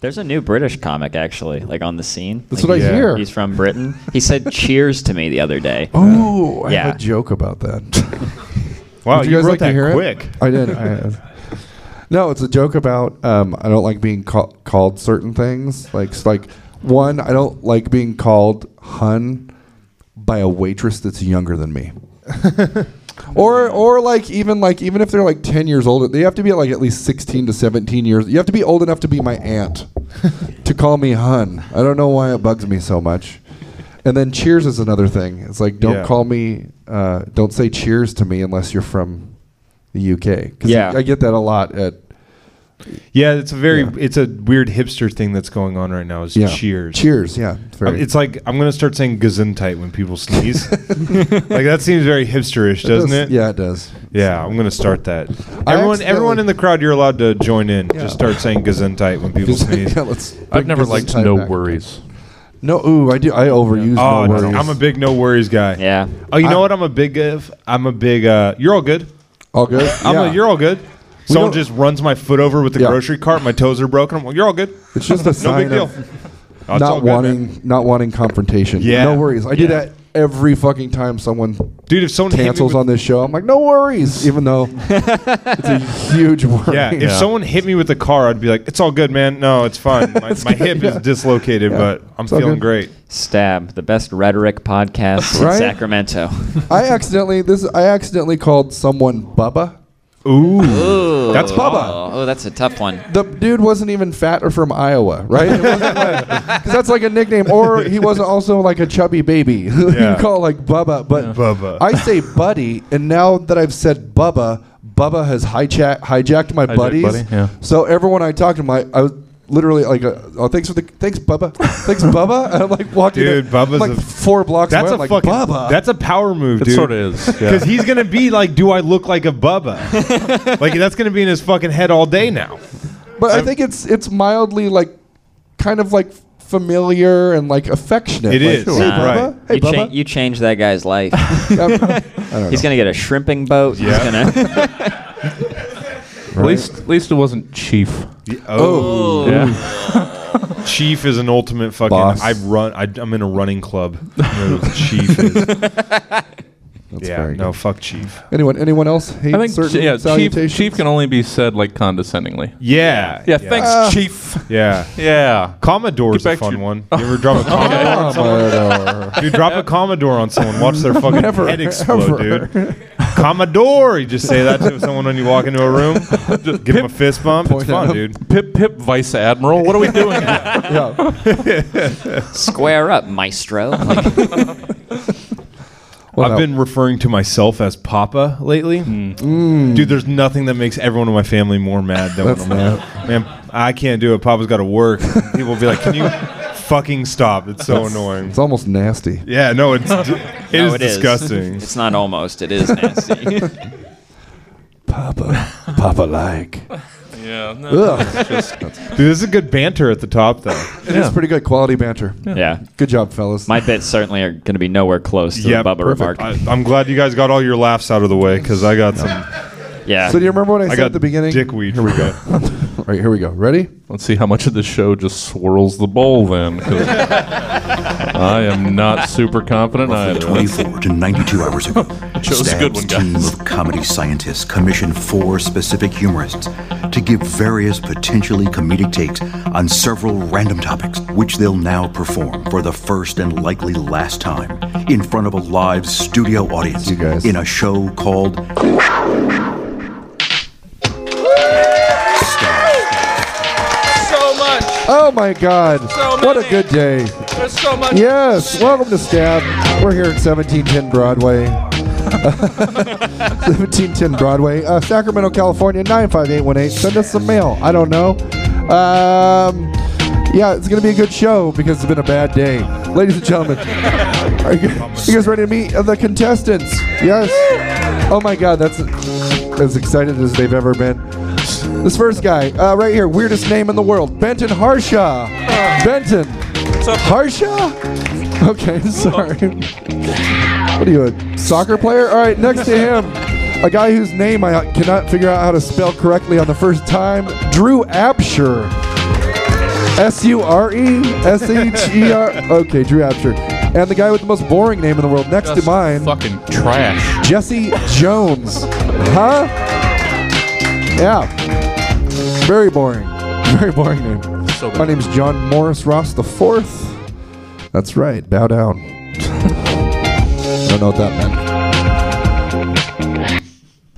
There's a new British comic, actually, like on the scene. That's like, what I hear. He's from Britain. He said cheers to me the other day. Oh, I have a joke about that. Wow, you guys wrote that hear quick. It? I did. No, it's a joke about I don't like being called certain things. Like one, I don't like being called hun by a waitress that's younger than me. Or even if they're like 10 years older, they have to be like at least 16 to 17 years. You have to be old enough to be my aunt to call me hun. I don't know why it bugs me so much. And then cheers is another thing. It's like don't say cheers to me unless you're from the UK. 'Cause I get that a lot at. Yeah, it's a it's a weird hipster thing that's going on right now. Is cheers. Cheers, yeah. It's like I'm gonna start saying gesundheit when people sneeze. Like that seems very hipsterish, doesn't it? Yeah, it does. Yeah, I'm gonna start that. Everyone in the crowd, you're allowed to join in. Yeah. Just start saying gesundheit when people sneeze. Yeah, I've never liked no worries. No, I do. I overuse no worries. I'm a big no worries guy. Yeah. Oh, you know what? You're all good. All good. You're all good. Someone just runs my foot over with the grocery cart. My toes are broken. I'm like, you're all good. It's just a sign of big deal. Not wanting confrontation. Yeah. No worries. I do that every fucking time someone cancels on this show. I'm like, no worries, even though it's a huge worry. Yeah, if someone hit me with a car, I'd be like, it's all good, man. No, it's fine. My hip is dislocated, but I'm feeling great. Stab, the best rhetoric podcast in Sacramento. I accidentally called someone Bubba. Ooh, that's Bubba. Oh, that's a tough one. The dude wasn't even fat or from Iowa, right? Because that's like a nickname. Or he wasn't also like a chubby baby. You call like Bubba. But Bubba. I say buddy, and now that I've said Bubba, Bubba has hijacked my buddies. So everyone I talk to, I was literally like, oh, thanks Bubba. Thanks Bubba. And I'm like walking Bubba's like 4 blocks away. I'm like, fucking Bubba. That's a power move, dude. It sort of is. Because he's going to be like, do I look like a Bubba? Like that's going to be in his fucking head all day now. But I think it's mildly like kind of like familiar and like affectionate. It is. Hey, Bubba. Right. Hey, you changed that guy's life. He's going to get a shrimping boat. Yeah. He's going to... Right. At least it wasn't Chief. Yeah. Chief is an ultimate fucking. Boss. I'm in a running club. Chief is. That's very good. No, fuck Chief. Anyone else? Chief can only be said like condescendingly. Yeah. Yeah. Thanks, Chief. Yeah. Commodore's a fun one. You ever drop a Commodore on someone? You drop a Commodore on someone, watch their fucking head explode, dude. Commodore, you just say that to someone when you walk into a room. Just give him a fist bump. It's fun, dude. Pip, Vice Admiral. What are we doing here? Square up, maestro. I've been referring to myself as Papa lately. Dude, there's nothing that makes everyone in my family more mad than when I'm mad. Man, I can't do it. Papa's got to work. People will be like, can you fucking stop? It's so annoying. It's almost nasty. Yeah, no, it is disgusting. It's not almost. It is nasty. Papa like. Yeah. No, dude, this is good banter at the top, though. It is pretty good quality banter. Yeah. Good job, fellas. My bits certainly are going to be nowhere close to the Bubba remark. I'm glad you guys got all your laughs out of the way because I got some. Yeah. So do you remember what I said at the beginning? Dickweed. Here we go. All right, here we go. Ready? Let's see how much of this show just swirls the bowl then. I am not super confident either. 24 to 92 hours ago, Stab's team of comedy scientists commissioned 4 specific humorists to give various potentially comedic takes on several random topics, which they'll now perform for the first and likely last time in front of a live studio audience in a show called... Oh my God! What a good day! There's so much. Yes, welcome to Stab. We're here at 1710 Broadway. 1710 Broadway, Sacramento, California 95818. Send us some mail. I don't know. Yeah, it's gonna be a good show because it's been a bad day, ladies and gentlemen. Are you guys ready to meet the contestants? Yes. Oh my God, that's as excited as they've ever been. This first guy, right here, weirdest name in the world, Benton Harshaw. Benton. What's up? Harshaw? Okay, sorry. What are you, a soccer player? All right, next to him, a guy whose name I cannot figure out how to spell correctly on the first time, Drew Absher. Suresher. Okay, Drew Absher. And the guy with the most boring name in the world next to mine. Fucking trash. Jesse Jones. Huh? Yeah. Very boring. Very boring name. So my name's John Morris Ross the Fourth. That's right. Bow down. Don't know what that meant.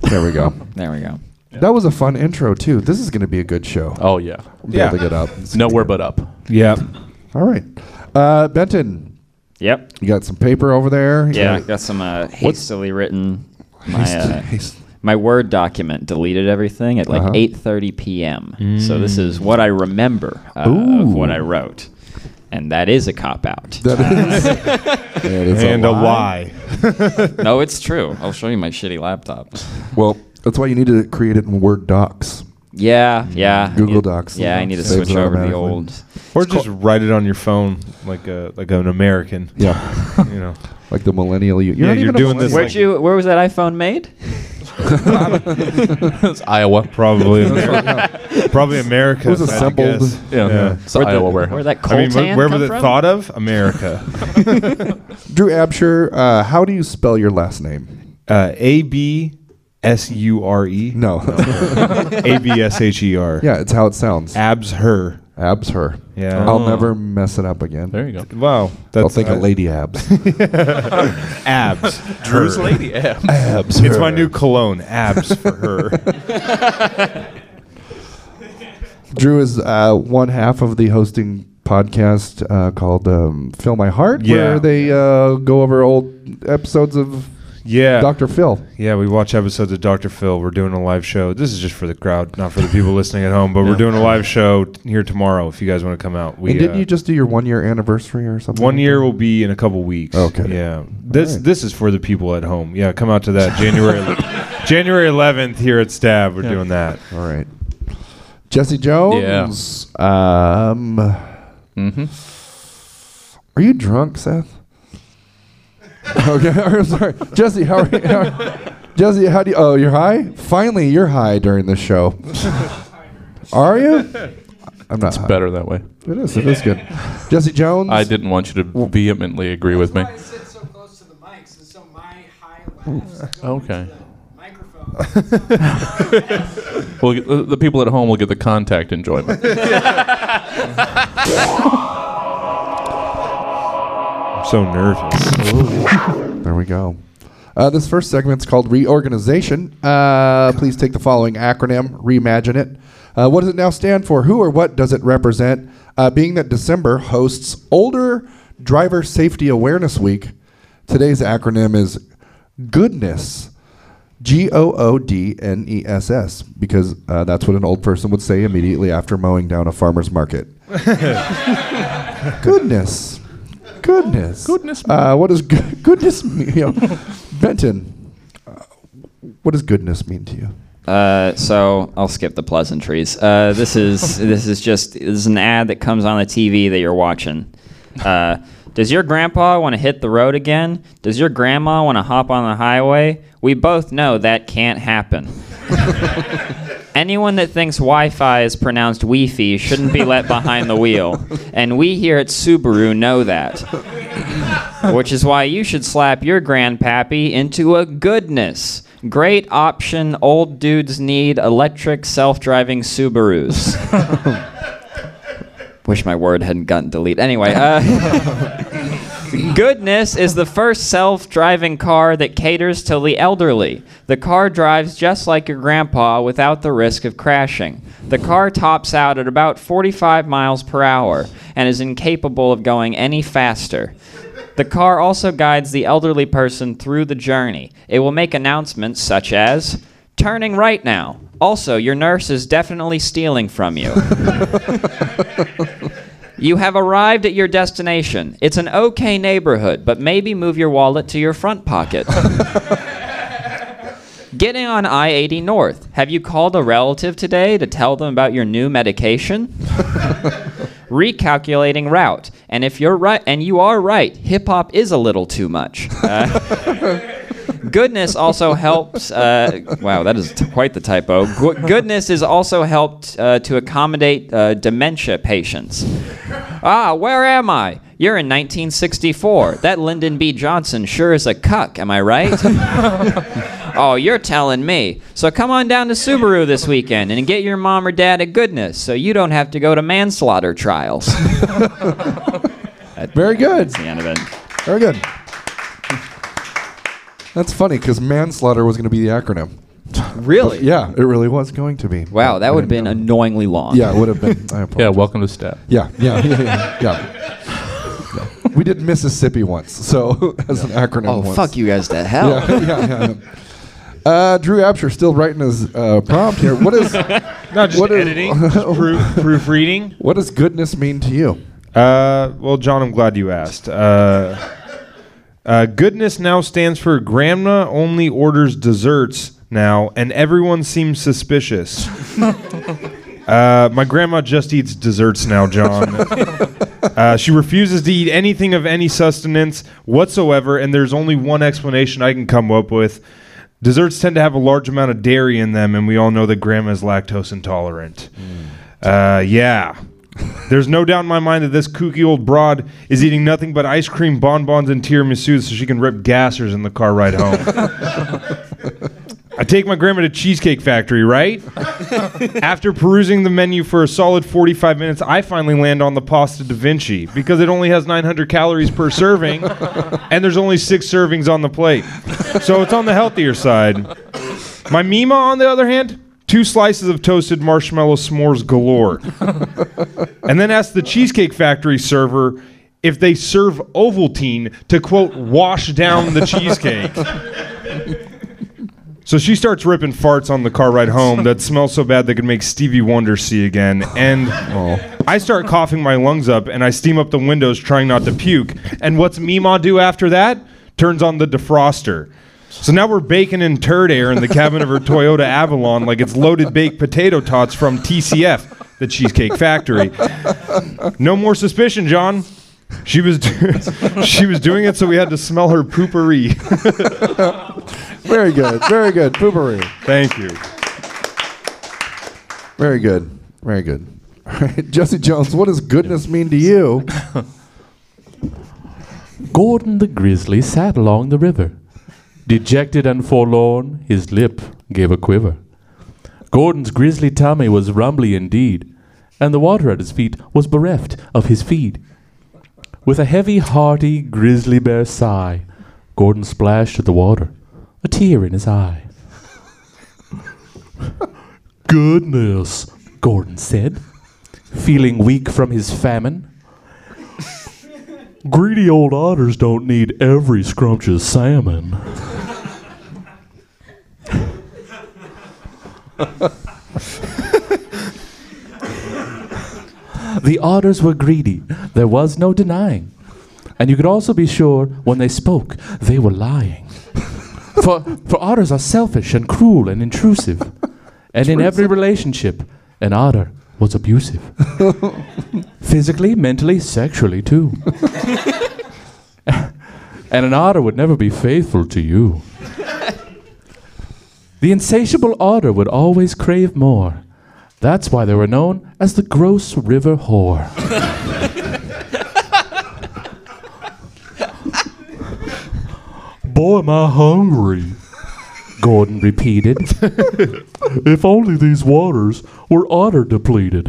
There we go. There we go. Yeah. That was a fun intro, too. This is going to be a good show. Oh, yeah. I'm building it up. It's nowhere but up. Yeah. All right. Benton. Yep. You got some paper over there? Yeah, I got some hastily written. My Word document deleted everything at like 8:30 p.m. So this is what I remember of what I wrote. And that is a cop-out. That is and a lie. No, it's true. I'll show you my shitty laptop. Well, that's why you need to create it in Word Docs. Yeah. Google Docs. Yeah, I need to switch over to the old. Or just write it on your phone like an American. Yeah. You know. Like the millennial. You're doing this. Where was that iPhone made? It's Iowa, probably. Probably America. It was assembled. Yeah. It's Iowa. Where that coal tan where was it from? Thought of? America. Drew Absher, how do you spell your last name? Absure. No. Absher. Yeah, it's how it sounds. Absher. Yeah. I'll never mess it up again. There you go. Wow. I'll think of lady abs. Abs. Drew's lady abs. Abs. It's my new cologne. Abs for her. Drew is one half of the hosting podcast called Fill My Heart, where they go over old episodes of Dr. Phil. Yeah, we watch episodes of Dr. Phil. We're doing a live show. This is just for the crowd, not for the people listening at home, but we're doing a live show here tomorrow if you guys want to come out. And didn't you just do your 1 year anniversary or something? 1 year will be in a couple weeks. Okay. Yeah. This is for the people at home. Yeah, come out to that January 11th here at Stab. We're doing that. All right. Jesse Jones. Yeah. Are you drunk, Seth? Okay, I'm sorry. Jesse, how do you... Oh, you're high? Finally, you're high during the show. Are you? I'm not. It's high. Better that way. It is. It is good. Jesse Jones. I didn't want you to vehemently agree with me. That's why I sit so close to the mics, so my high laughs go into the microphone. Well, the people at home will get the contact enjoyment. I'm so nervous. There we go. This first segment's called Reorganization. Please take the following acronym, reimagine it. What does it now stand for? Who or what does it represent? Being that December hosts Older Driver Safety Awareness Week, today's acronym is GOODNESS, GOODNESS, because that's what an old person would say immediately after mowing down a farmer's market. Goodness. Goodness. What does goodness mean? Benton, what does goodness mean to you? So I'll skip the pleasantries. This is an ad that comes on the TV that you're watching. Does your grandpa want to hit the road again? Does your grandma want to hop on the highway? We both know that can't happen. Anyone that thinks Wi-Fi is pronounced Wi-Fi shouldn't be let behind the wheel. And we here at Subaru know that. Which is why you should slap your grandpappy into a goodness. Great option, old dudes need electric self-driving Subarus. Wish my word hadn't gotten deleted. Anyway, goodness is the first self-driving car that caters to the elderly. The car drives just like your grandpa without the risk of crashing. The car tops out at about 45 miles per hour and is incapable of going any faster. The car also guides the elderly person through the journey. It will make announcements such as, "Turning right now. Also, your nurse is definitely stealing from you." "You have arrived at your destination. It's an okay neighborhood, but maybe move your wallet to your front pocket." "Getting on I-80 North. Have you called a relative today to tell them about your new medication?" "Recalculating route. And if you're right, and you are right, hip hop is a little too much." Goodness also helps. Wow, that is quite the typo. Goodness is also helped to accommodate dementia patients. Ah, where am I? You're in 1964. That Lyndon B. Johnson sure is a cuck, am I right? Oh, you're telling me. So come on down to Subaru this weekend and get your mom or dad a Goodness so you don't have to go to manslaughter trials. Very good. That's the end of it. Very good. That's funny because manslaughter was going to be the acronym. Really? But yeah, it really was going to be. Wow, that would have been annoyingly long. Yeah, it would have been. I apologize. Yeah, welcome to Stab. Yeah. We did Mississippi once, so as an acronym once. Oh, fuck you guys to hell. Yeah. Drew Absher still writing his prompt here. What is... no, just what editing, is, just proofreading. What does goodness mean to you? Well, John, I'm glad you asked. Goodness now stands for grandma only orders desserts now, and everyone seems suspicious. My grandma just eats desserts now, John. She refuses to eat anything of any sustenance whatsoever, and there's only one explanation I can come up with. Desserts tend to have a large amount of dairy in them, and we all know that grandma's lactose intolerant. Yeah. There's no doubt in my mind that this kooky old broad is eating nothing but ice cream, bonbons, and tiramisu so she can rip gassers in the car ride home. I take my grandma to Cheesecake Factory, right? After perusing the menu for a solid 45 minutes, I finally land on the pasta da Vinci because it only has 900 calories per serving and there's only 6 servings on the plate. So it's on the healthier side. My Mima, on the other hand, 2 slices of toasted marshmallow s'mores galore. And then ask the Cheesecake Factory server if they serve Ovaltine to, quote, wash down the cheesecake. So she starts ripping farts on the car ride home that smells so bad they could make Stevie Wonder see again. And I start coughing my lungs up, and I steam up the windows trying not to puke. And what's Mima do after that? Turns on the defroster. So now we're baking in turd air in the cabin of her Toyota Avalon like it's loaded baked potato tots from TCF, the Cheesecake Factory. No more suspicion, John. She was doing it so we had to smell her poopery. Very good. Very good. Poopery. Thank you. Very good. Very good. All right. Jesse Jones, what does goodness mean to you? Gordon the grizzly sat along the river. Dejected and forlorn, his lip gave a quiver. Gordon's grizzly tummy was rumbly indeed, and the water at his feet was bereft of his feed. With a heavy, hearty grizzly bear sigh, Gordon splashed at the water, a tear in his eye. Goodness, Gordon said, feeling weak from his famine. Greedy old otters don't need every scrumptious salmon. The otters were greedy. There was no denying. And you could also be sure when they spoke, they were lying. For otters are selfish and cruel and intrusive. And in every relationship, an otter was abusive. Physically, mentally, sexually, too. And an otter would never be faithful to you. The insatiable otter would always crave more. That's why they were known as the gross river whore. Boy, am I hungry, Gordon repeated. If only these waters were otter depleted.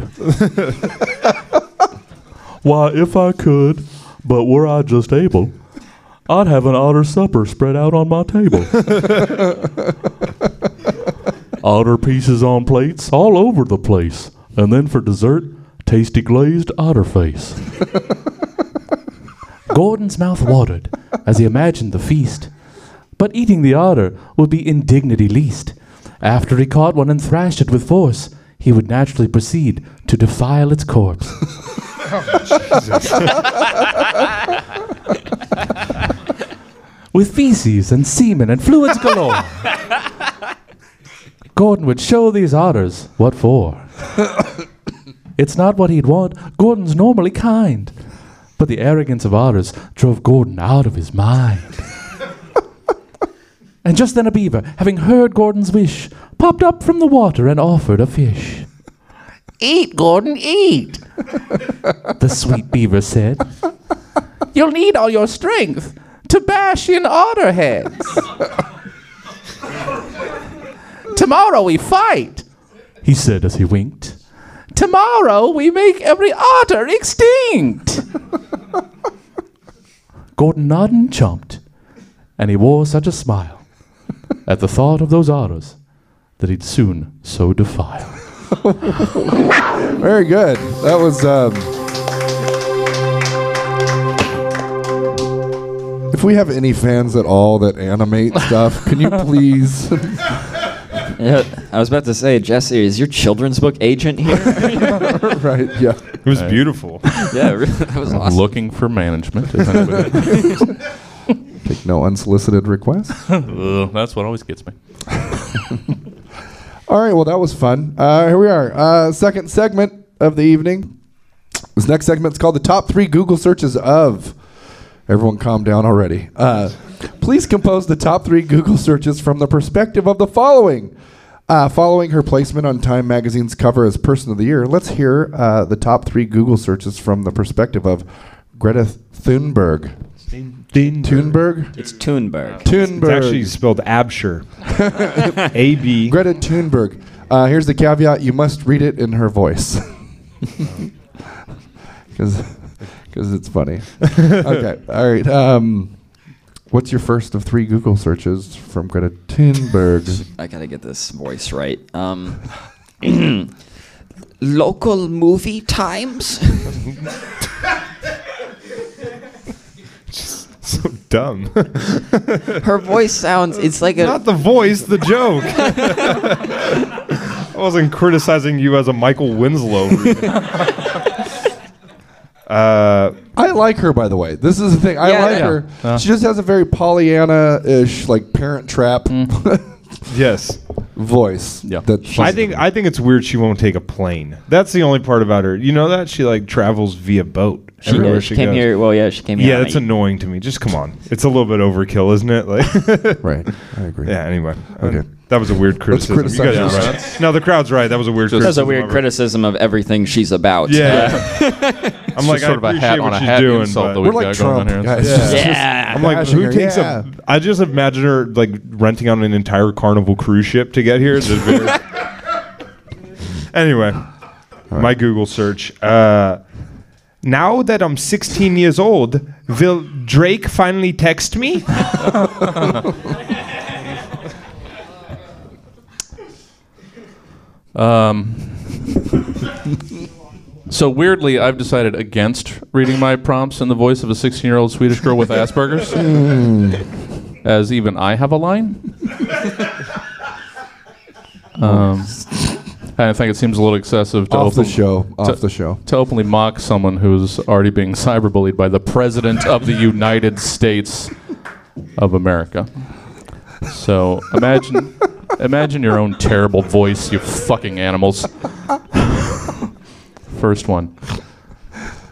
Why, if I could, but were I just able, I'd have an otter supper spread out on my table. Otter pieces on plates all over the place. And then for dessert, tasty glazed otter face. Gordon's mouth watered as he imagined the feast. But eating the otter would be indignity least. After he caught one and thrashed it with force, he would naturally proceed to defile its corpse. With feces and semen and fluids galore, Gordon would show these otters what for. It's not what he'd want. Gordon's normally kind. But the arrogance of otters drove Gordon out of his mind. And just then a beaver, having heard Gordon's wish, popped up from the water and offered a fish. Eat, Gordon, eat, the sweet beaver said. You'll need all your strength to bash in otter heads. Tomorrow we fight, he said as he winked. Tomorrow we make every otter extinct. Gordon nodded and chomped, and he wore such a smile at the thought of those otters that he'd soon so defile. Very good. That was... If we have any fans at all that animate stuff, can you please... Yeah, I was about to say, Jesse, is your children's book agent here? Right, yeah. It was beautiful. Yeah, really, that was awesome. Looking for management. Take no unsolicited requests. That's what always gets me. All right, well, that was fun. Here we are. Second segment of the evening. This next segment is called The Top 3 Google Searches of... Everyone calm down already. Please compose the top 3 Google searches from the perspective of the following. Following her placement on Time Magazine's cover as Person of the Year, let's hear the top 3 Google searches from the perspective of Greta Thunberg. Thunberg? It's Thunberg. Thunberg. It's actually spelled Absher. A-B. Greta Thunberg. Here's the caveat. You must read it in her voice. Because it's funny. Okay. All right. What's your first of 3 Google searches from Greta Thunberg? I got to get this voice right. Local movie times? Just so dumb. Her voice sounds, it's like a... Not the voice, the joke. I wasn't criticizing you as a Michael Winslow. I like her, by the way. This is the thing. I like her. She just has a very Pollyanna-ish, like Parent Trap. Yes. Voice. Yeah. I think it's weird she won't take a plane. That's the only part about her. You know that she like travels via boat. She came here. Well, yeah, she came here. Yeah, that's annoying to me. Just come on. It's a little bit overkill, isn't it? Like, right. I agree. Yeah. Anyway. Okay. That was a weird criticism. You guys are right. No, the crowd's right. That was a weird criticism. That was a weird criticism of everything she's about. Yeah. I'm like, sort of a hat on a hat insult that we've got going on here. Yeah. I'm like, who takes a... I just imagine her like renting out an entire Carnival cruise ship to get here. Anyway, my Google search... Now that I'm 16 years old, will Drake finally text me? So weirdly, I've decided against reading my prompts in the voice of a 16-year-old Swedish girl with Asperger's, as even I have a line. I think it seems a little excessive to openly mock someone who's already being cyberbullied by the President of the United States of America. So imagine your own terrible voice, you fucking animals. First one.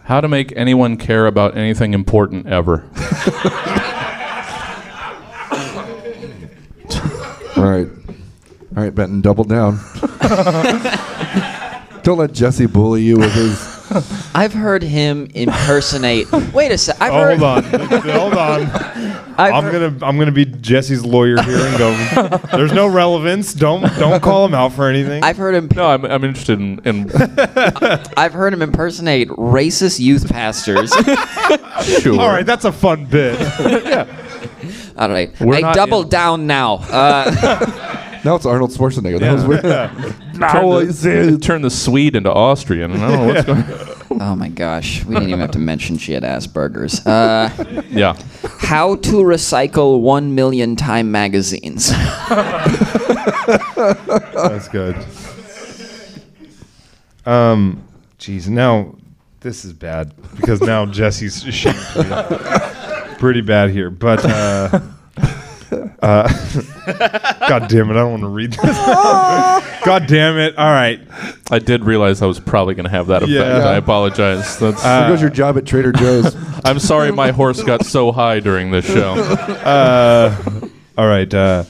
How to make anyone care about anything important ever. All right. All right, Benton, double down. Don't let Jesse bully you with his... I've heard him impersonate... Wait a sec. Hold on. I'm gonna be Jesse's lawyer here and go, there's no relevance. Don't call him out for anything. I've heard him... I'm interested in... I've heard him impersonate racist youth pastors. Sure. All right, that's a fun bit. Yeah. All right. Double down now. Now it's Arnold Schwarzenegger. That was weird. Turn the Swede into Austrian. I don't know what's going on. Oh, my gosh. We didn't even have to mention she had Asperger's. Yeah. How to recycle 1 million Time magazines. That's good. Geez, now this is bad because now Jesse's shamed me pretty bad here. But... God damn it, I don't want to read this. God damn it. All right. I did realize I was probably going to have that effect. Yeah. I apologize. There goes your job at Trader Joe's. I'm sorry my horse got so high during this show. All right.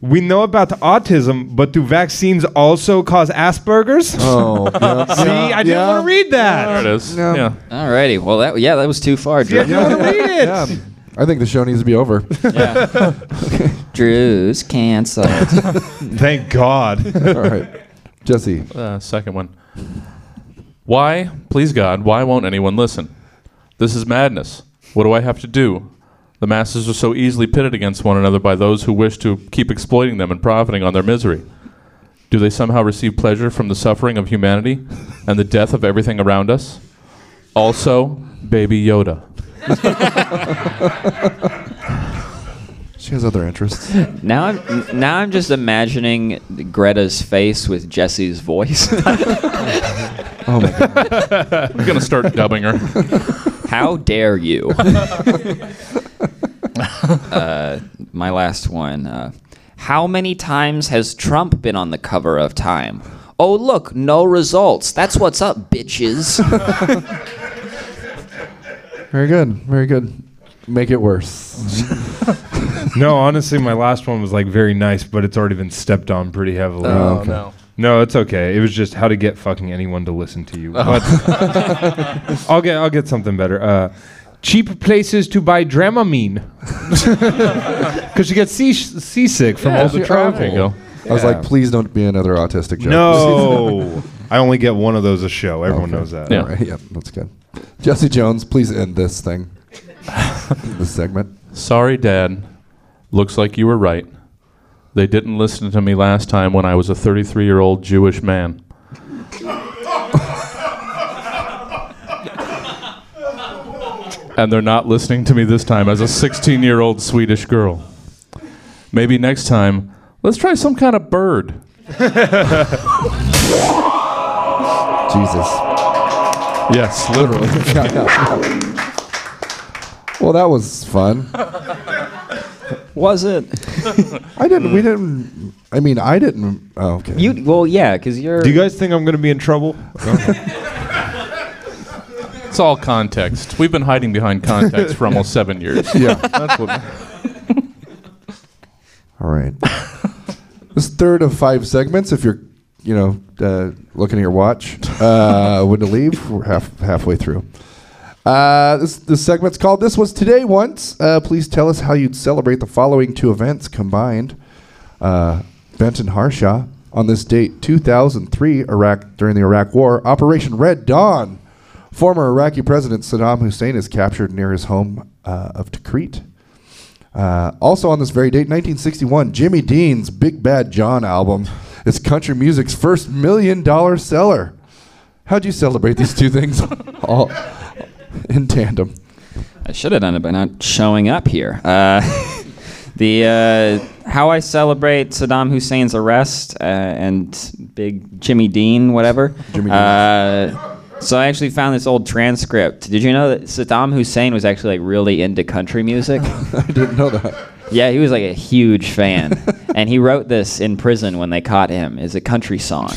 We know about autism, but do vaccines also cause Asperger's? Oh, yeah. See, I didn't want to read that. Yeah. There it is. Yeah. Yeah. All righty. Well, that was too far, Drew. Yeah. I didn't want to read it. Yeah. I think the show needs to be over. Yeah. Okay. Drew's canceled. Thank God. All right. Jesse. Second one. Why, please God, why won't anyone listen? This is madness. What do I have to do? The masses are so easily pitted against one another by those who wish to keep exploiting them and profiting on their misery. Do they somehow receive pleasure from the suffering of humanity and the death of everything around us? Also, Baby Yoda. She has other interests. Now I'm just imagining Greta's face with Jesse's voice. Oh my God. I'm gonna start dubbing her. How dare you? My last one. How many times has Trump been on the cover of Time? Oh look, no results. That's what's up, bitches. Very good. Very good. Make it worse. No, honestly, my last one was like very nice, but it's already been stepped on pretty heavily. Oh, okay. No, it's okay. It was just how to get fucking anyone to listen to you. Oh. But I'll get something better. Cheap places to buy Dramamine, because you get seasick from all the travel. I was like, please don't be another autistic joke. No, I only get one of those a show. Everyone knows that. Yeah, all right. Yeah, that's good. Jesse Jones, please end this thing. This segment. Sorry, Dad. Looks like you were right. They didn't listen to me last time when I was a 33-year-old Jewish man. And they're not listening to me this time as a 16-year-old Swedish girl. Maybe next time, let's try some kind of bird. Jesus. Yes, literally. Well, that was fun. Was it? I didn't. Oh, okay. Because you're... Do you guys think I'm going to be in trouble? It's all context. We've been hiding behind context for almost 7 years. Yeah, that's what... All right. This third of 5 segments, if you're, looking at your watch, when to leave, we're halfway through. This segment's called This Was Today Once. Please tell us how you'd celebrate the following 2 events combined. Benton Harshaw, on this date, 2003, Iraq, during the Iraq War, Operation Red Dawn. Former Iraqi President Saddam Hussein is captured near his home of Tikrit. Also on this very date, 1961, Jimmy Dean's Big Bad John album is country music's first $1 million seller. How'd you celebrate these 2 things? All in tandem. I should have done it by not showing up here. How I celebrate Saddam Hussein's arrest and Big Jimmy Dean, whatever. Jimmy Dean. So I actually found this old transcript. Did you know that Saddam Hussein was actually like really into country music? I didn't know that. Yeah, he was like a huge fan. And he wrote this in prison when they caught him. It's a country song.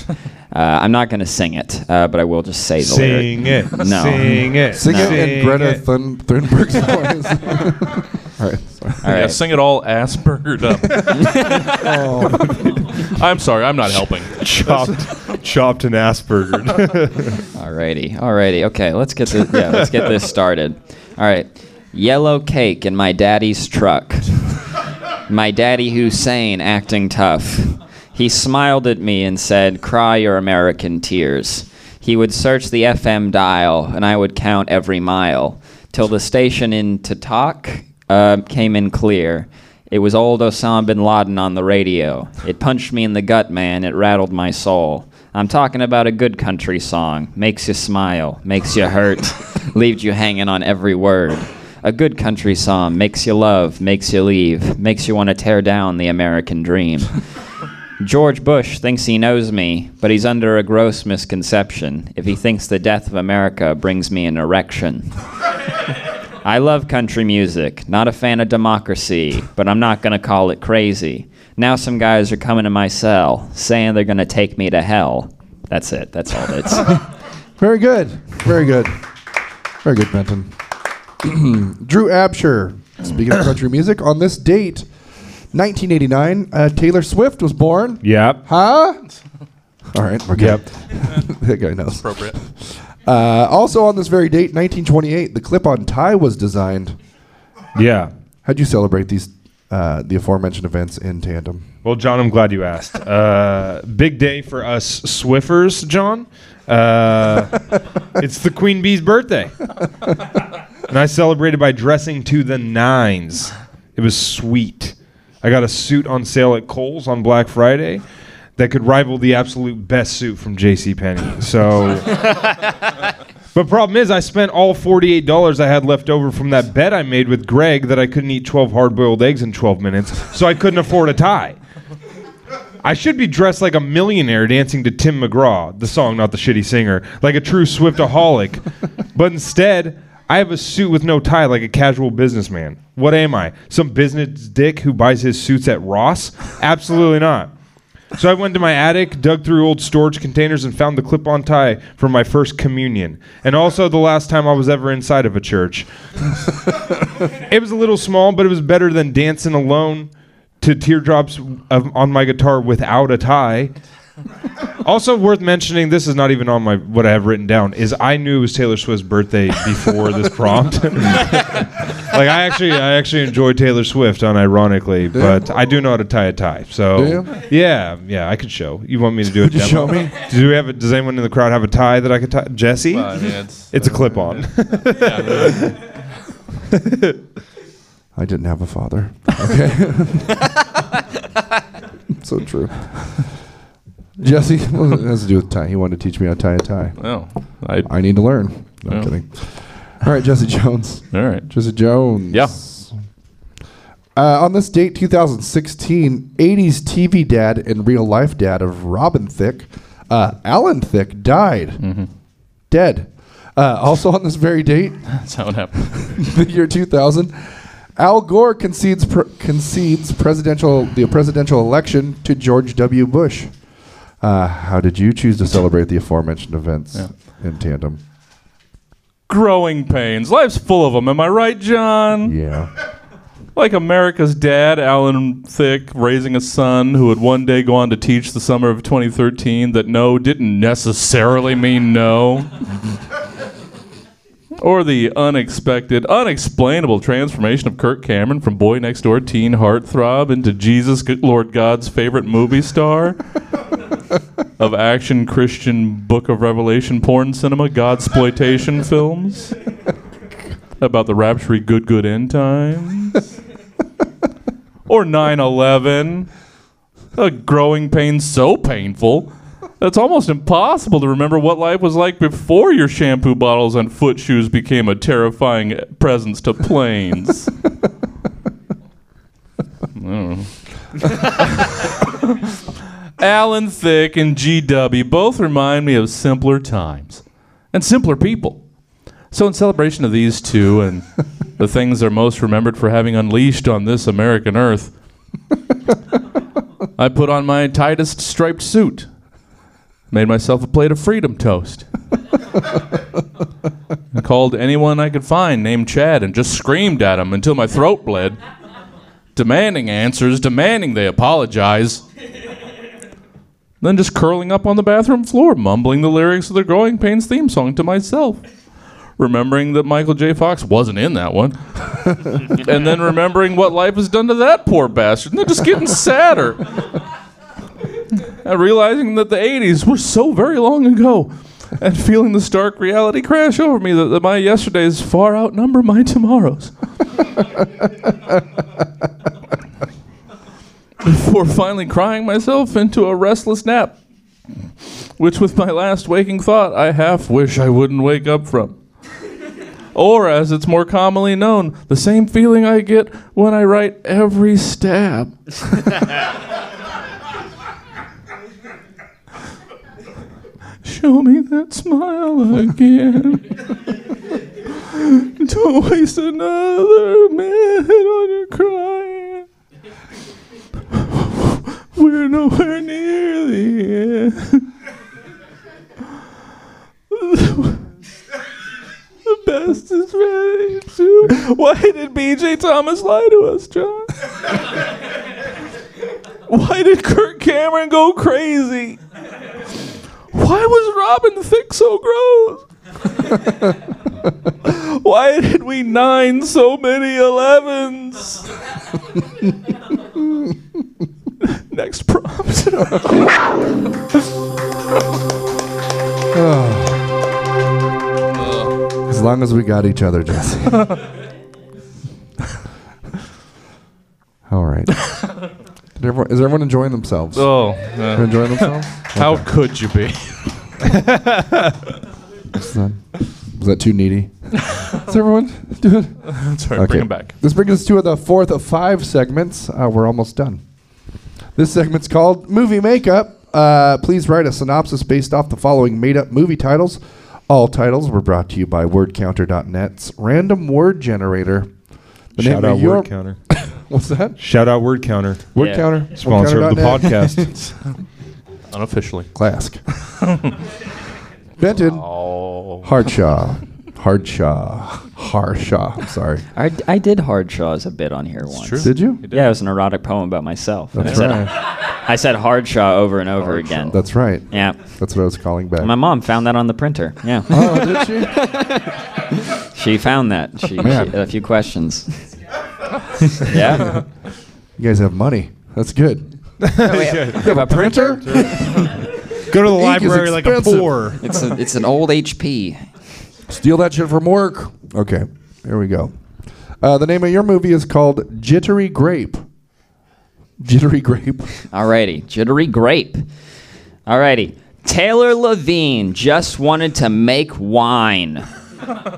I'm not going to sing it, but I will just say the lyric. Sing it. No. Sing it. Sing it in Greta Thunberg's voice. All right. Sorry. All right. Yeah, sing it all Aspergered up. Oh. I'm sorry. I'm not helping. Chopped and Aspergered. Alrighty. Okay, let's get this started. All right. Yellow cake in my daddy's truck. My daddy Hussein acting tough. He smiled at me and said, "Cry your American tears." He would search the FM dial, and I would count every mile, till the station in Tatak came in clear. It was old Osama bin Laden on the radio. It punched me in the gut, man. It rattled my soul. I'm talking about a good country song. Makes you smile, makes you hurt, leaves you hanging on every word. A good country song makes you love, makes you leave, makes you want to tear down the American dream. George Bush thinks he knows me, but he's under a gross misconception if he thinks the death of America brings me an erection. I love country music, not a fan of democracy, but I'm not going to call it crazy. Now some guys are coming to my cell, saying they're going to take me to hell. That's it. That's all it is. Very good. Very good. Very good, Benton. Drew Absher, speaking of country music, on this date... 1989, Taylor Swift was born. Yep. Huh? All right, we're good. Yep. That guy knows. Appropriate. Also on this very date, 1928, the clip-on tie was designed. Yeah. How'd you celebrate these, the aforementioned events in tandem? Well, John, I'm glad you asked. Big day for us Swiffers, John. It's the Queen Bee's birthday. And I celebrated by dressing to the nines. It was sweet. I got a suit on sale at Kohl's on Black Friday that could rival the absolute best suit from JCPenney. So, but problem is, I spent all $48 I had left over from that bet I made with Greg that I couldn't eat 12 hard-boiled eggs in 12 minutes, so I couldn't afford a tie. I should be dressed like a millionaire dancing to Tim McGraw, the song, not the shitty singer, like a true Swiftaholic. But instead, I have a suit with no tie like a casual businessman. What am I? Some business dick who buys his suits at Ross? Absolutely not. So I went to my attic, dug through old storage containers, and found the clip-on tie from my first communion. And also the last time I was ever inside of a church. It was a little small, but it was better than dancing alone to Teardrops on my guitar without a tie. Also worth mentioning, this is not even on my what I have written down, is I knew it was Taylor Swift's birthday before this prompt. Like I actually enjoy Taylor Swift unironically, but I do know how to tie a tie. So yeah, I could show. You want me to do it? Show me. Do we have does anyone in the crowd have a tie that I could tie? Jesse? Well, I mean, it's a clip-on. Yeah. I didn't have a father. Okay. So true. Jesse, what has to do with tie? He wanted to teach me how to tie a tie. Well, I need to learn. No, I'm kidding. All right, Jesse Jones. All right. Jesse Jones. Yeah. On this date, 2016, 80s TV dad and real-life dad of Robin Thicke, Alan Thicke, died. Mm-hmm. Dead. Also on this very date. That's how it happened. The year 2000. Al Gore concedes the presidential election to George W. Bush. How did you choose to celebrate the aforementioned events in tandem? Growing pains. Life's full of them. Am I right, John? Yeah. Like America's dad, Alan Thicke, raising a son who would one day go on to teach the summer of 2013 that no didn't necessarily mean no. Or the unexpected, unexplainable transformation of Kirk Cameron from boy next door teen heartthrob into Jesus, Lord God's favorite movie star of action Christian Book of Revelation porn cinema Godsploitation films about the rapture good end times. Or 9/11, a growing pain so painful that's almost impossible to remember what life was like before your shampoo bottles and foot shoes became a terrifying presence to planes. Alan Thicke and GW both remind me of simpler times and simpler people. So in celebration of these two and the things they're most remembered for having unleashed on this American earth, I put on my tightest striped suit. Made myself a plate of freedom toast. I called anyone I could find named Chad and just screamed at him until my throat bled, demanding answers, demanding they apologize. Then just curling up on the bathroom floor, mumbling the lyrics of the Growing Pains theme song to myself, remembering that Michael J. Fox wasn't in that one, and then remembering what life has done to that poor bastard, and then just getting sadder. And realizing that the 80s were so very long ago and feeling the stark reality crash over me that my yesterdays far outnumber my tomorrows. Before finally crying myself into a restless nap, which with my last waking thought I half wish I wouldn't wake up from. Or, as it's more commonly known, the same feeling I get when I write every stab. Show me that smile again. Don't waste another minute on your crying. We're nowhere near the end. The best is ready to. Why did B.J. Thomas lie to us, John? Why did Kirk Cameron go crazy? Why was Robin Thicke so gross? Why did we nine so many 11s? Next prompt. As long as we got each other, Jesse. All right. Is everyone enjoying themselves? Oh, enjoying themselves? Okay. How could you be? Was that too needy? Is everyone doing? That's right. Okay. Bring them back. This brings us to the fourth of five segments. We're almost done. This segment's called Movie Makeup. Please write a synopsis based off the following made-up movie titles. All titles were brought to you by WordCounter.net's random word generator. The Shout out WordCounter. What's that? Shout out Word Counter. Word Counter. Sponsor of the podcast. Unofficially. Clask. Benton. Oh. Harshaw. I'm sorry. I did Harshaw as a bit on here once. True. Did you? Yeah, it was an erotic poem about myself. That's right. I said Harshaw over and over again. That's right. Yeah. That's what I was calling back. My mom found that on the printer. Yeah. Oh, did she? She found that. She had a few questions. Yeah. You guys have money. That's good. You have a printer? Go to the library like a poor. It's an old HP. Steal that shit from work. Okay. Here we go. The name of your movie is called Jittery Grape. Jittery Grape. Alrighty. Jittery Grape. Alrighty. Taylor Levine just wanted to make wine.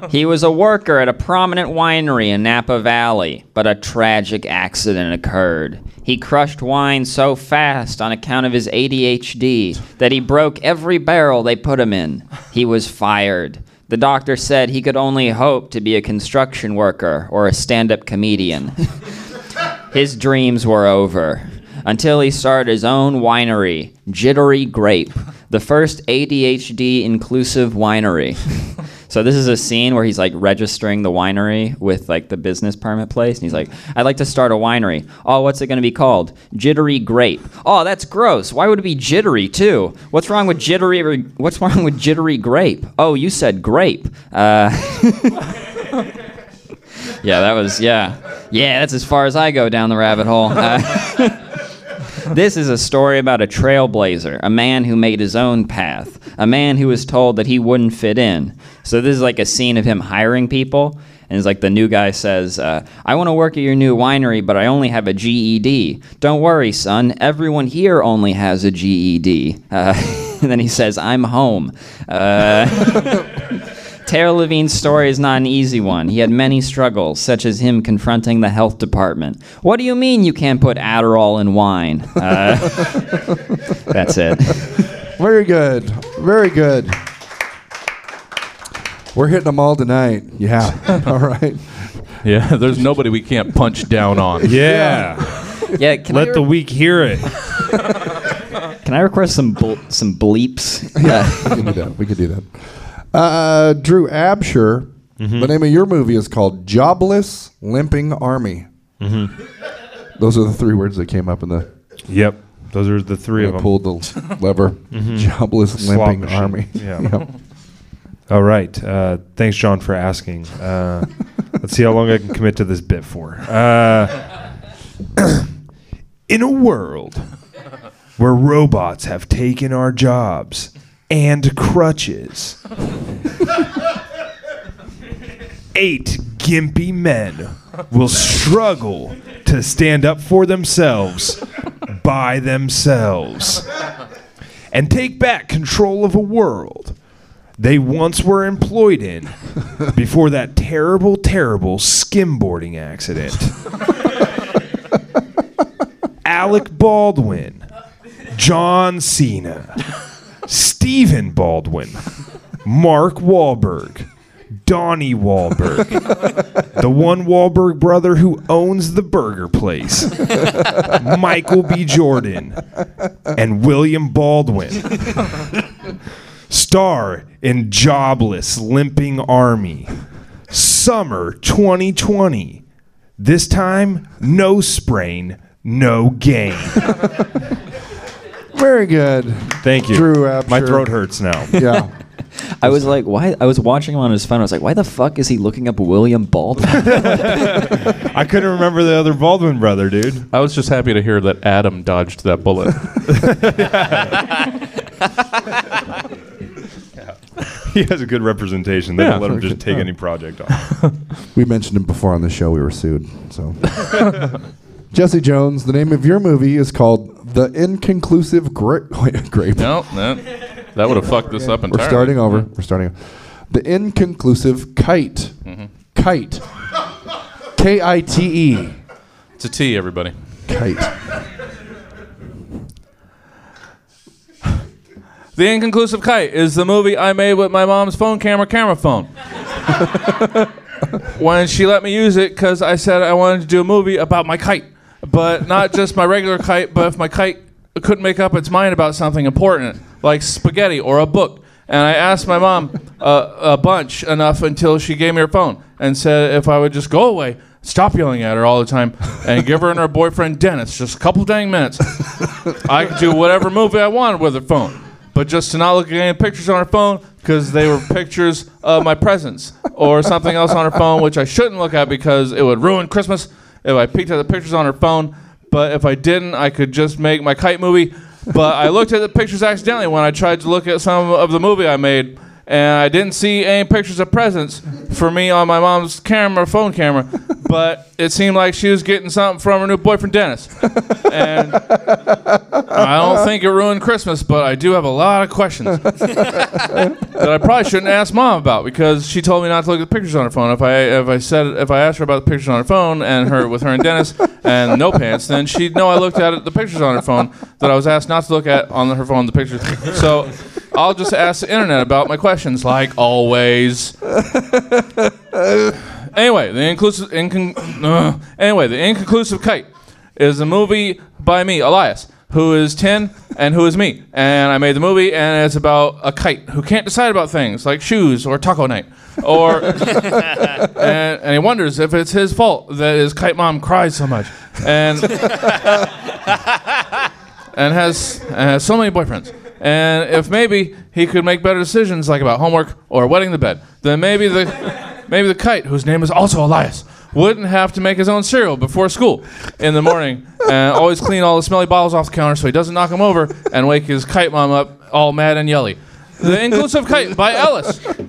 He was a worker at a prominent winery in Napa Valley, but a tragic accident occurred. He crushed wine so fast on account of his ADHD that he broke every barrel they put him in. He was fired. The doctor said he could only hope to be a construction worker or a stand-up comedian. His dreams were over until he started his own winery, Jittery Grape, the first ADHD-inclusive winery. So this is a scene where he's like registering the winery with like the business permit place. And he's like, I'd like to start a winery. Oh, what's it going to be called? Jittery Grape. Oh, that's gross. Why would it be jittery too? What's wrong with Jittery Grape? Oh, you said grape. Yeah, that's as far as I go down the rabbit hole. This is a story about a trailblazer, a man who made his own path, a man who was told that he wouldn't fit in. So this is like a scene of him hiring people, and it's like the new guy says, I want to work at your new winery, but I only have a GED. Don't worry, son, everyone here only has a GED. And then he says, I'm home. Taylor Levine's story is not an easy one. He had many struggles, such as him confronting the health department. What do you mean you can't put Adderall in wine? That's it. Very good. Very good. We're hitting them all tonight. Yeah. All right. Yeah, there's nobody we can't punch down on. Yeah. Let the weak hear it. Can I request some bleeps? Yeah, we can do that. Drew Absher, the name of your movie is called Jobless Limping Army. Mm-hmm. Those are the three words that came up in the... Yep, those are the three of them. Pulled the lever. Jobless Limping Army. Yeah. All right. Thanks, John, for asking. Let's see how long I can commit to this bit for. In a world where robots have taken our jobs... and crutches. 8 gimpy men will struggle to stand up for themselves by themselves and take back control of a world they once were employed in before that terrible, terrible skimboarding accident. Alec Baldwin, John Cena, Stephen Baldwin, Mark Wahlberg, Donnie Wahlberg, the one Wahlberg brother who owns the burger place, Michael B. Jordan, and William Baldwin star in Jobless Limping Army, summer 2020. This time, no sprain, no gain. Very good. Thank you. Drew Absher. My throat hurts now. Yeah. I was like, why? I was watching him on his phone. I was like, why the fuck is he looking up William Baldwin? I couldn't remember the other Baldwin brother, dude. I was just happy to hear that Adam dodged that bullet. He has a good representation. They don't let him just take any project off. We mentioned him before on the show. We were sued. So, Jesse Jones, the name of your movie is called The Inconclusive Grape. No. That would have fucked this up entirely. We're starting over. The Inconclusive Kite. Mm-hmm. Kite. K-I-T-E. It's a T, everybody. Kite. The Inconclusive Kite is the movie I made with my mom's phone camera phone. When she let me use it, because I said I wanted to do a movie about my kite. But not just my regular kite, but if my kite couldn't make up its mind about something important, like spaghetti or a book. And I asked my mom a bunch enough until she gave me her phone and said if I would just go away, stop yelling at her all the time, and give her and her boyfriend Dennis just a couple dang minutes. I could do whatever movie I wanted with her phone. But just to not look at any pictures on her phone because they were pictures of my presents or something else on her phone, which I shouldn't look at because it would ruin Christmas if I peeked at the pictures on her phone. But if I didn't, I could just make my kite movie. But I looked at the pictures accidentally when I tried to look at some of the movie I made, and I didn't see any pictures of presents for me on my mom's phone camera. But it seemed like she was getting something from her new boyfriend, Dennis. And I don't think it ruined Christmas, but I do have a lot of questions that I probably shouldn't ask Mom about because she told me not to look at the pictures on her phone. If I asked her about the pictures on her phone and her with her and Dennis and no pants, then she'd know I looked at the pictures on her phone that I was asked not to look at on her phone the pictures. So I'll just ask the internet about my questions, like always. Anyway, The Inconclusive Kite is a movie by me, Elias, who is 10 and who is me. And I made the movie, and it's about a kite who can't decide about things like shoes or taco night. And he wonders if it's his fault that his kite mom cries so much. And has so many boyfriends. And if maybe he could make better decisions, like about homework or wetting the bed, then maybe the kite, whose name is also Elias, wouldn't have to make his own cereal before school in the morning and always clean all the smelly bottles off the counter so he doesn't knock them over and wake his kite mom up all mad and yelly. The Inclusive Kite by Ellis. The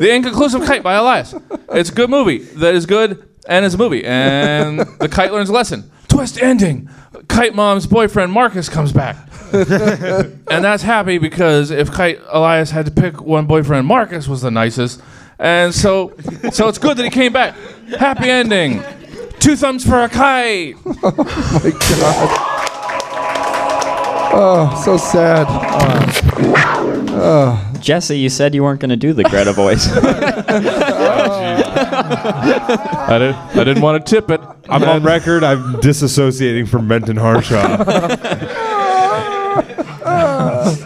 Inconclusive Kite by Elias. It's a good movie that is good and is a movie. And the kite learns a lesson. Twist ending. Kite Mom's boyfriend Marcus comes back. And that's happy because if Kite Elias had to pick one boyfriend, Marcus was the nicest. And so it's good that he came back. Happy ending. 2 thumbs for a kite. Oh my God. Oh, so sad. Jesse, you said you weren't going to do the Greta voice. I didn't want to tip it. I'm on record. I'm disassociating from Benton Harshaw.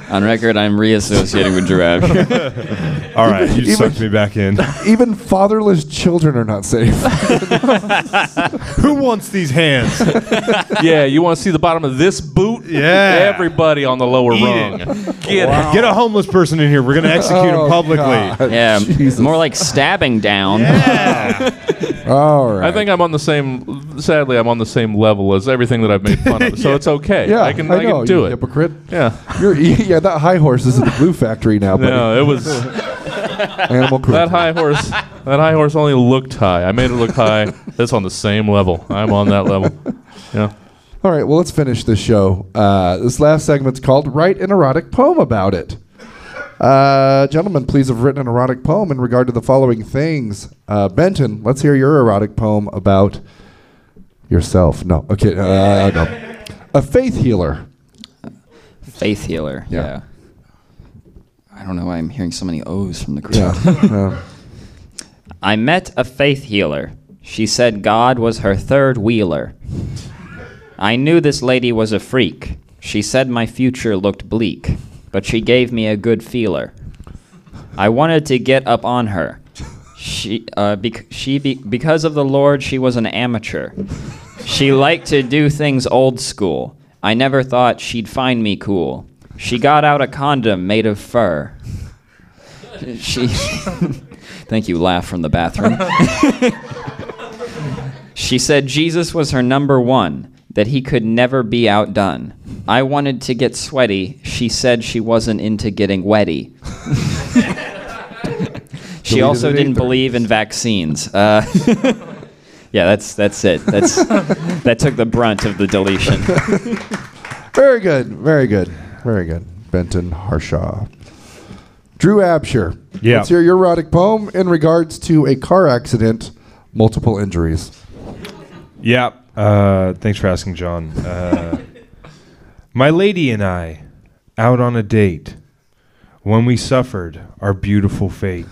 On record, I'm reassociating with Drew Absher. All right, you sucked me back in. Even fatherless children are not safe. Who wants these hands? Yeah, you want to see the bottom of this boot? Yeah. Everybody on the lower rung. Get a homeless person in here. We're going to execute him publicly. God. Yeah, Jesus. More like stabbing down. Yeah. All right. I think I'm on the same, sadly, I'm on the same level as everything that I've made fun of, so it's okay. Yeah, I can do it. Hypocrite. Yeah. Yeah, that high horse is in the glue factory now, buddy. No, it was animal cruelty. That high horse only looked high. I made it look high. It's on the same level. I'm on that level. Yeah. All right, well, let's finish this show. This last segment's called Write an Erotic Poem About It. Gentlemen, please have written an erotic poem in regard to the following things. Benton, let's hear your erotic poem about yourself. No, okay. No. A faith healer. Faith healer. Yeah. I don't know why I'm hearing so many O's from the crowd. Yeah. I met a faith healer. She said God was her third wheeler. I knew this lady was a freak. She said my future looked bleak, but she gave me a good feeler. I wanted to get up on her. Because of the Lord, she was an amateur. She liked to do things old school. I never thought she'd find me cool. She got out a condom made of fur. She... Thank you, laugh from the bathroom. She said Jesus was her number one, that he could never be outdone. I wanted to get sweaty. She said she wasn't into getting wetty. She also didn't believe in vaccines. Yeah, that's it. That took the brunt of the deletion. Very good, very good, very good. Benton Harshaw. Drew Absher. Yeah. Let's hear your erotic poem in regards to a car accident, multiple injuries. Yeah. Thanks for asking, John. My lady and I, out on a date, when we suffered our beautiful fate.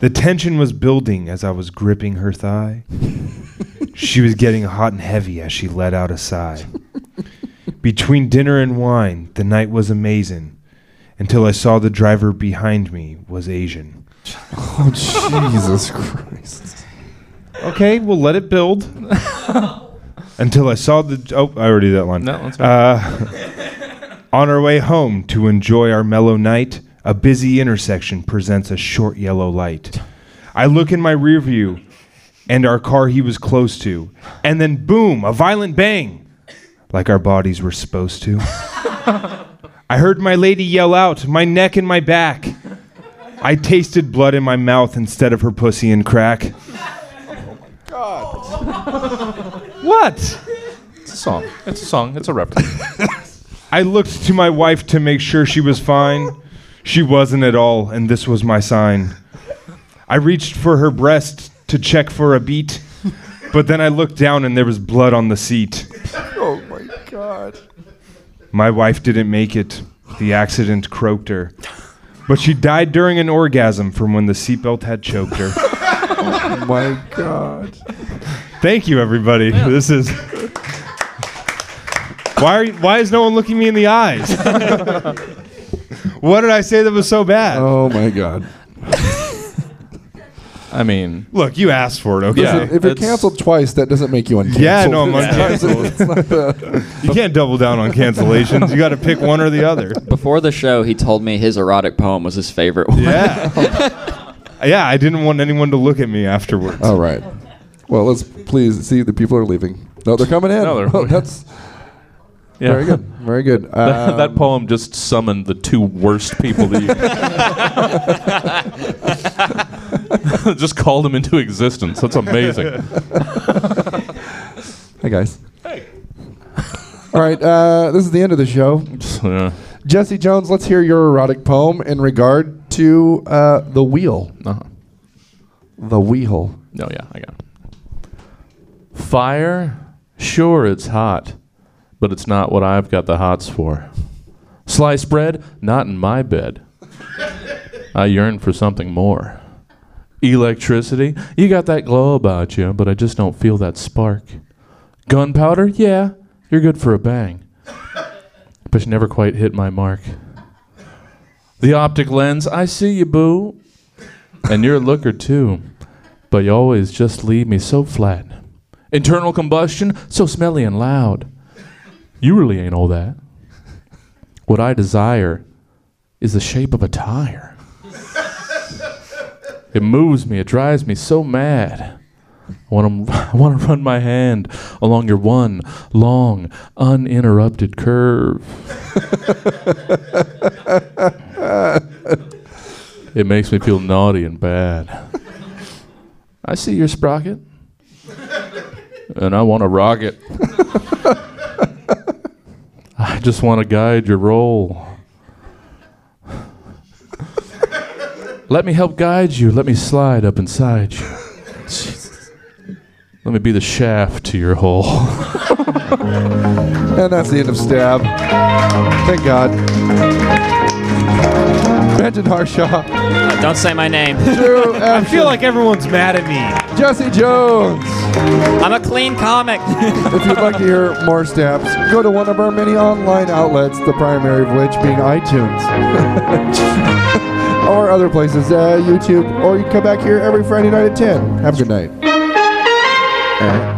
The tension was building as I was gripping her thigh. She was getting hot and heavy as she let out a sigh. Between dinner and wine, the night was amazing. Until I saw the driver behind me was Asian. Oh, Jesus Christ. Okay, we'll let it build. Until I saw the... Oh, I already did that line. No, that's fine. On our way home to enjoy our mellow night, a busy intersection presents a short yellow light. I look in my rear view, and our car he was close to, and then boom, a violent bang, like our bodies were supposed to. I heard my lady yell out, my neck and my back. I tasted blood in my mouth instead of her pussy and crack. Oh, my God. What? It's a song. It's a song. It's a reference. I looked to my wife to make sure she was fine. She wasn't at all, and this was my sign. I reached for her breast to check for a beat, but then I looked down and there was blood on the seat. Oh, my God. My wife didn't make it. The accident croaked her. But she died during an orgasm from when the seatbelt had choked her. Oh, my God. Thank you, everybody. Yeah. This is... Why is no one looking me in the eyes? What did I say that was so bad? Oh, my God. I mean... Look, you asked for it, okay? Yeah, if you're canceled twice, that doesn't make you uncanceled. Yeah, no, I'm uncanceled. It's not you can't double down on cancellations. You got to pick one or the other. Before the show, he told me his erotic poem was his favorite one. Yeah. Yeah, I didn't want anyone to look at me afterwards. All right. Well, let's please see the people are leaving. No, they're coming in. No, they're that's... Yeah. Very good. Very good. That poem just summoned the two worst people that you just called them into existence. That's amazing. Hey, guys. Hey. All right. This is the end of the show. Yeah. Jesse Jones, let's hear your erotic poem in regard to the wheel. Uh-huh. The wheel. Oh, yeah. I got it. Fire, sure, it's hot. But it's not what I've got the hots for. Sliced bread, not in my bed. I yearn for something more. Electricity, you got that glow about you, but I just don't feel that spark. Gunpowder, yeah, you're good for a bang. But you never quite hit my mark. The optic lens, I see you, boo. And you're a looker, too. But you always just leave me so flat. Internal combustion, so smelly and loud. You really ain't all that. What I desire is the shape of a tire. It moves me. It drives me so mad. I want to run my hand along your one long, uninterrupted curve. It makes me feel naughty and bad. I see your sprocket, and I want to rock it. I just want to guide your roll. Let me help guide you. Let me slide up inside you. Jesus. Let me be the shaft to your hole. And that's the end of Stab. Thank God. Benton Harshaw. Don't say my name. Drew Absher. I feel like everyone's mad at me. Jesse Jones. I'm a clean comic. If you'd like to hear more Stabs, go to one of our many online outlets, the primary of which being iTunes. or other places, YouTube, or you can come back here every Friday night at 10. Have a good night. All right.